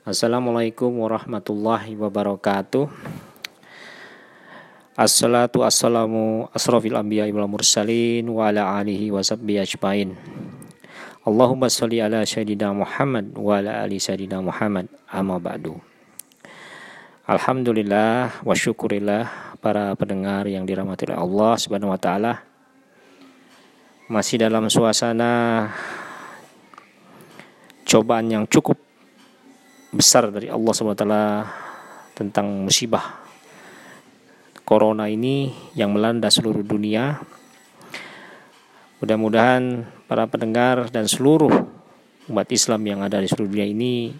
Assalamualaikum warahmatullahi wabarakatuh. Assalatu wassalamu asrofil anbiya'i wal mursalin wa ala alihi wa sahbihi ajmain. Allahumma sholli ala sayyidina Muhammad wa ala ali sayyidina Muhammad. Amma ba'du. Alhamdulillah wa syukurillah, para pendengar yang dirahmati oleh Allah Subhanahu wa taala. Masih dalam suasana cobaan yang cukup besar dari Allah SWT tentang musibah corona ini yang melanda seluruh dunia. Mudah-mudahan para pendengar dan seluruh umat Islam yang ada di seluruh dunia ini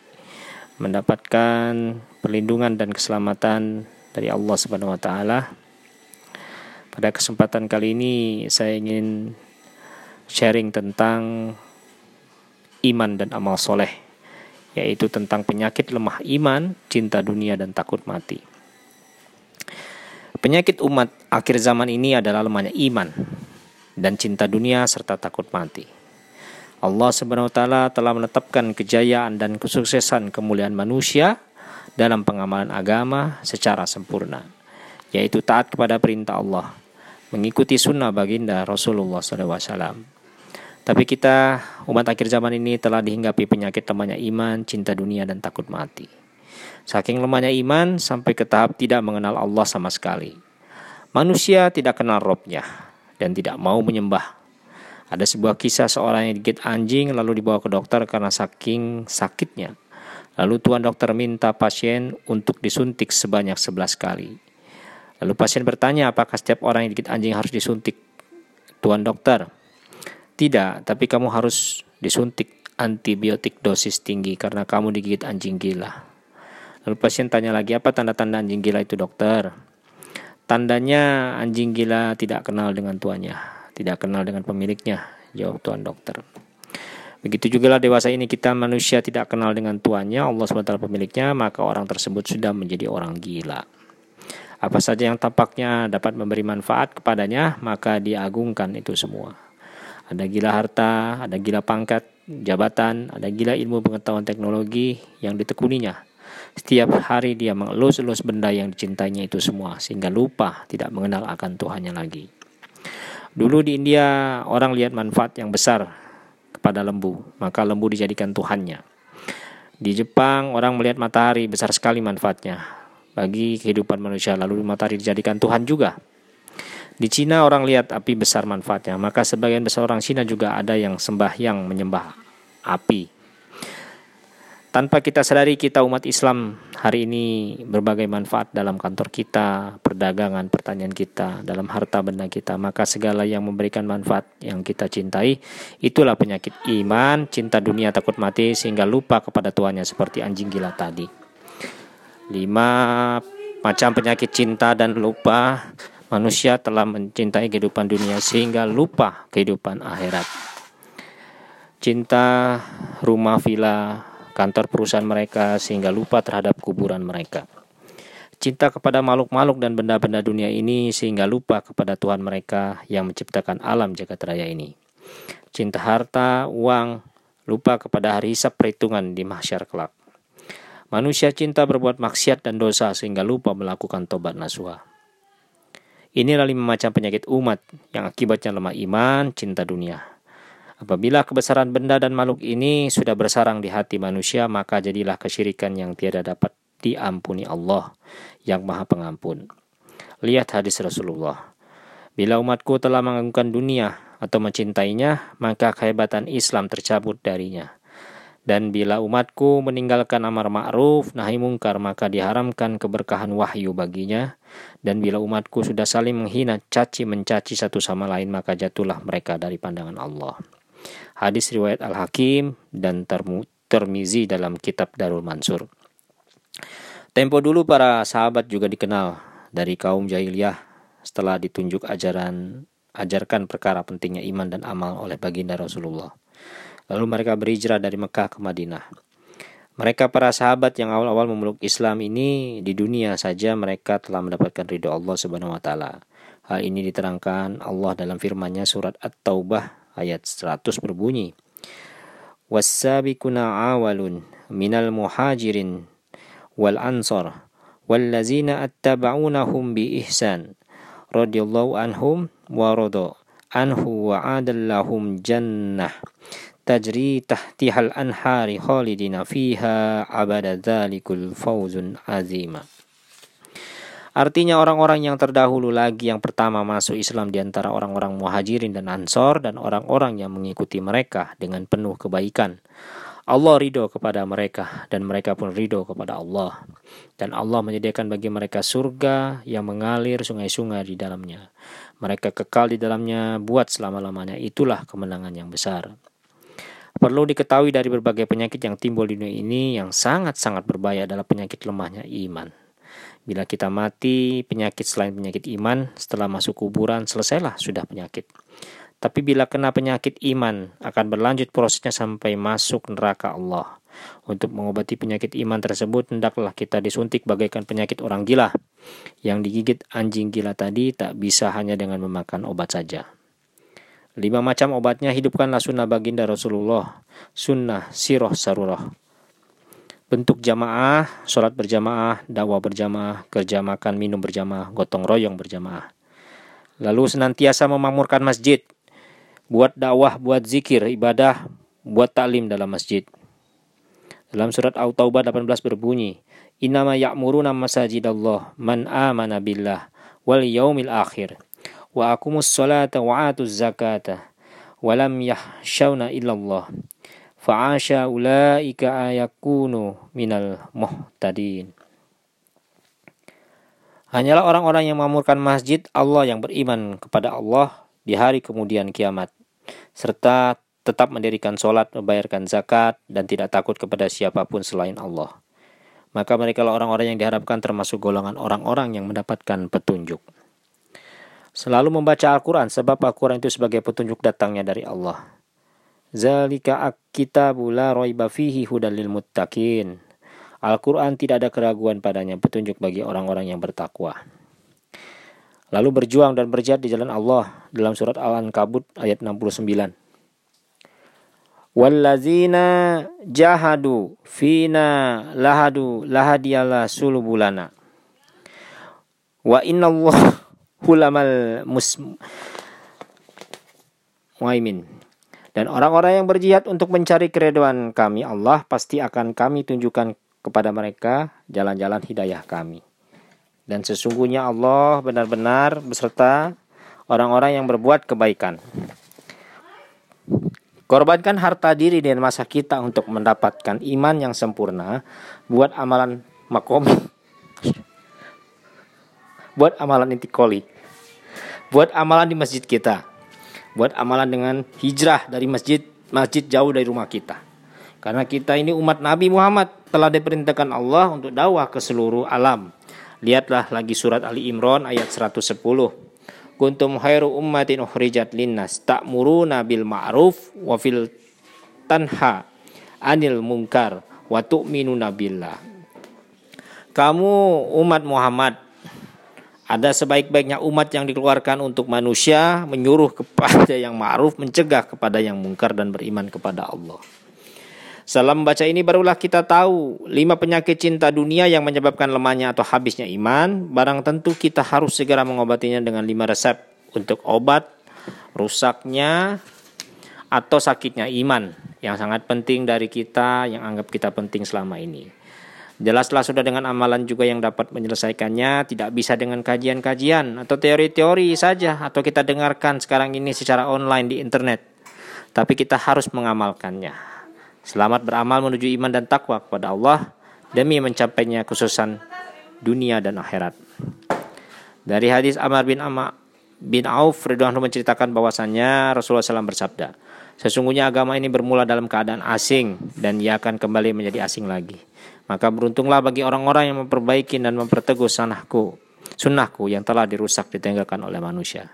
mendapatkan perlindungan dan keselamatan dari Allah SWT. Pada kesempatan kali ini saya ingin sharing tentang iman dan amal soleh, yaitu tentang penyakit lemah iman, cinta dunia, dan takut mati. Penyakit umat akhir zaman ini adalah lemahnya iman dan cinta dunia serta takut mati. Allah Subhanahu wa taala telah menetapkan kejayaan dan kesuksesan kemuliaan manusia dalam pengamalan agama secara sempurna, yaitu taat kepada perintah Allah, mengikuti sunnah baginda Rasulullah SAW. Tapi kita, umat akhir zaman ini, telah dihinggapi penyakit lemahnya iman, cinta dunia, dan takut mati. Saking lemahnya iman, sampai ke tahap tidak mengenal Allah sama sekali. Manusia tidak kenal Robnya dan tidak mau menyembah. Ada sebuah kisah seorang yang digigit anjing lalu dibawa ke dokter karena saking sakitnya. Lalu tuan dokter minta pasien untuk disuntik sebanyak 11 kali. Lalu pasien bertanya, apakah setiap orang yang digigit anjing harus disuntik? Tuan dokter, tidak, tapi kamu harus disuntik antibiotik dosis tinggi karena kamu digigit anjing gila. Lalu pasien tanya lagi, apa tanda-tanda anjing gila itu dokter? Tandanya anjing gila tidak kenal dengan tuannya, tidak kenal dengan pemiliknya, jawab tuan dokter. Begitu juga lah dewasa ini kita manusia tidak kenal dengan tuannya, Allah SWT pemiliknya, maka orang tersebut sudah menjadi orang gila. Apa saja yang tampaknya dapat memberi manfaat kepadanya, maka diagungkan itu semua. Ada gila harta, ada gila pangkat, jabatan, ada gila ilmu pengetahuan teknologi yang ditekuninya. Setiap hari dia mengelus-elus benda yang dicintainya itu semua, sehingga lupa, tidak mengenal akan Tuhannya lagi. Dulu di India, orang lihat manfaat yang besar kepada lembu, maka lembu dijadikan Tuhannya. Di Jepang, orang melihat matahari, besar sekali manfaatnya bagi kehidupan manusia, lalu matahari dijadikan Tuhan juga. Di Cina orang lihat api, besar manfaatnya, maka sebagian besar orang Cina juga ada yang sembahyang menyembah api. Tanpa kita sadari kita umat Islam hari ini berbagai manfaat dalam kantor kita, perdagangan, pertanian kita, dalam harta benda kita. Maka segala yang memberikan manfaat yang kita cintai, itulah penyakit iman, cinta dunia, takut mati, sehingga lupa kepada Tuhannya seperti anjing gila tadi. 5 macam penyakit cinta dan lupa. Manusia telah mencintai kehidupan dunia sehingga lupa kehidupan akhirat. Cinta rumah, villa, kantor perusahaan mereka sehingga lupa terhadap kuburan mereka. Cinta kepada makhluk-makhluk dan benda-benda dunia ini sehingga lupa kepada Tuhan mereka yang menciptakan alam jagat raya ini. Cinta harta, uang, lupa kepada hari hisab perhitungan di mahsyar kelak. Manusia cinta berbuat maksiat dan dosa sehingga lupa melakukan tobat nasuha. Inilah 5 macam penyakit umat yang akibatnya lemah iman, cinta dunia. Apabila kebesaran benda dan makhluk ini sudah bersarang di hati manusia, maka jadilah kesyirikan yang tiada dapat diampuni Allah yang Maha Pengampun. Lihat hadis Rasulullah. Bila umatku telah mengagungkan dunia atau mencintainya, maka kehebatan Islam tercabut darinya. Dan bila umatku meninggalkan amar ma'ruf, nahi mungkar, maka diharamkan keberkahan wahyu baginya. Dan bila umatku sudah saling menghina, caci-mencaci satu sama lain, maka jatuhlah mereka dari pandangan Allah. Hadis riwayat Al-Hakim dan Tirmizi dalam kitab Darul Mansur. Tempo dulu para sahabat juga dikenal dari kaum jahiliyah setelah ditunjuk ajarkan perkara pentingnya iman dan amal oleh baginda Rasulullah. Lalu mereka berhijrah dari Mekah ke Madinah. Mereka para sahabat yang awal-awal memeluk Islam ini, di dunia saja mereka telah mendapatkan ridho Allah Subhanahu wa taala. Hal ini diterangkan Allah dalam firman-Nya surat At-Taubah ayat 100 berbunyi: "Was-sabiquna awalun minal muhajirin wal ansar wallazina attaba'unahum bi ihsan radhiyallahu anhum wa radu anhu wa adallahum jannah tajri tahtihal anhari khalidina fiha abada dzalikul fawzun azima. Artinya orang-orang yang terdahulu lagi yang pertama masuk Islam di antara orang-orang muhajirin dan ansor dan orang-orang yang mengikuti mereka dengan penuh kebaikan. Allah ridho kepada mereka dan mereka pun ridho kepada Allah. Dan Allah menyediakan bagi mereka surga yang mengalir sungai-sungai di dalamnya. Mereka kekal di dalamnya buat selama-lamanya. Itulah kemenangan yang besar. Perlu diketahui dari berbagai penyakit yang timbul di dunia ini yang sangat-sangat berbahaya adalah penyakit lemahnya iman. Bila kita mati, penyakit selain penyakit iman, setelah masuk kuburan, selesailah sudah penyakit. Tapi bila kena penyakit iman, akan berlanjut prosesnya sampai masuk neraka Allah. Untuk mengobati penyakit iman tersebut, hendaklah kita disuntik bagaikan penyakit orang gila. Yang digigit anjing gila tadi tak bisa hanya dengan memakan obat saja. 5 macam obatnya, hidupkanlah sunnah baginda Rasulullah, sunnah sirah sarurah. Bentuk jamaah, sholat berjamaah, dakwah berjamaah, kerja makan minum berjamaah, gotong royong berjamaah. Lalu senantiasa memakmurkan masjid, buat dakwah, buat zikir, ibadah, buat taklim dalam masjid. Dalam surat At-Taubah 18 berbunyi, Innama ya'muruna masajidallah man amana billah wal yaumil akhir wa akumus sholata wa atuz zakata wa lam yahshawna illallah. Fa'asha ulaika ayakunu minal muhtadin. Hanyalah orang-orang yang memakmurkan masjid Allah yang beriman kepada Allah di hari kemudian kiamat, serta tetap mendirikan sholat, membayarkan zakat, dan tidak takut kepada siapapun selain Allah. Maka merekalah orang-orang yang diharapkan termasuk golongan orang-orang yang mendapatkan petunjuk. Selalu membaca Al-Quran, sebab Al-Quran itu sebagai petunjuk datangnya dari Allah. Zalika akitabu la raiba fihi hudal lil muttaqin. Al-Quran tidak ada keraguan padanya, petunjuk bagi orang-orang yang bertakwa. Lalu berjuang dan berjihad di jalan Allah dalam surat Al-Ankabut ayat 69. Wallazina jahadu fina lahadu lahadiyala sulubulana. Wa innallaha hulamal muslimin. Dan orang-orang yang berjihad untuk mencari keridhaan kami Allah, pasti akan kami tunjukkan kepada mereka jalan-jalan hidayah kami. Dan sesungguhnya Allah benar-benar beserta orang-orang yang berbuat kebaikan. Korbankan harta diri dan masa kita untuk mendapatkan iman yang sempurna. Buat amalan intikoli. Buat amalan di masjid kita. Buat amalan dengan hijrah dari masjid jauh dari rumah kita. Karena kita ini umat Nabi Muhammad telah diperintahkan Allah untuk dakwah ke seluruh alam. Lihatlah lagi surat Ali Imran ayat 110. Kuntum khairu ummatin ukhrijat linnas ta'muruna bil ma'ruf wa fil tanha 'anil munkar wa tu'minuna billah. Kamu umat Muhammad, ada sebaik-baiknya umat yang dikeluarkan untuk manusia, menyuruh kepada yang ma'ruf, mencegah kepada yang mungkar, dan beriman kepada Allah. Setelah membaca ini barulah kita tahu 5 penyakit cinta dunia yang menyebabkan lemahnya atau habisnya iman. Barang tentu kita harus segera mengobatinya dengan 5 resep untuk obat rusaknya atau sakitnya iman, yang sangat penting dari kita, yang anggap kita penting selama ini. Jelaslah sudah dengan amalan juga yang dapat menyelesaikannya, tidak bisa dengan kajian-kajian atau teori-teori saja atau kita dengarkan sekarang ini secara online di internet. Tapi kita harus mengamalkannya. Selamat beramal menuju iman dan takwa kepada Allah demi mencapainya kesuksesan dunia dan akhirat. Dari hadis Amr bin Auf radhiyallahu anhu menceritakan bahwasannya Rasulullah SAW bersabda, sesungguhnya agama ini bermula dalam keadaan asing dan ia akan kembali menjadi asing lagi. Maka beruntunglah bagi orang-orang yang memperbaiki dan memperteguh sunnahku yang telah dirusak ditinggalkan oleh manusia.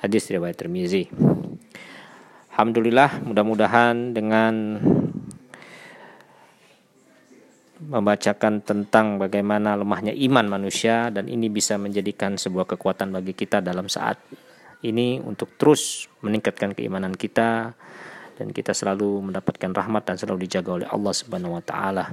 Hadis riwayat Tirmizi. Alhamdulillah, mudah-mudahan dengan membacakan tentang bagaimana lemahnya iman manusia, dan ini bisa menjadikan sebuah kekuatan bagi kita dalam saat ini untuk terus meningkatkan keimanan kita dan kita selalu mendapatkan rahmat dan selalu dijaga oleh Allah Subhanahu wa taala.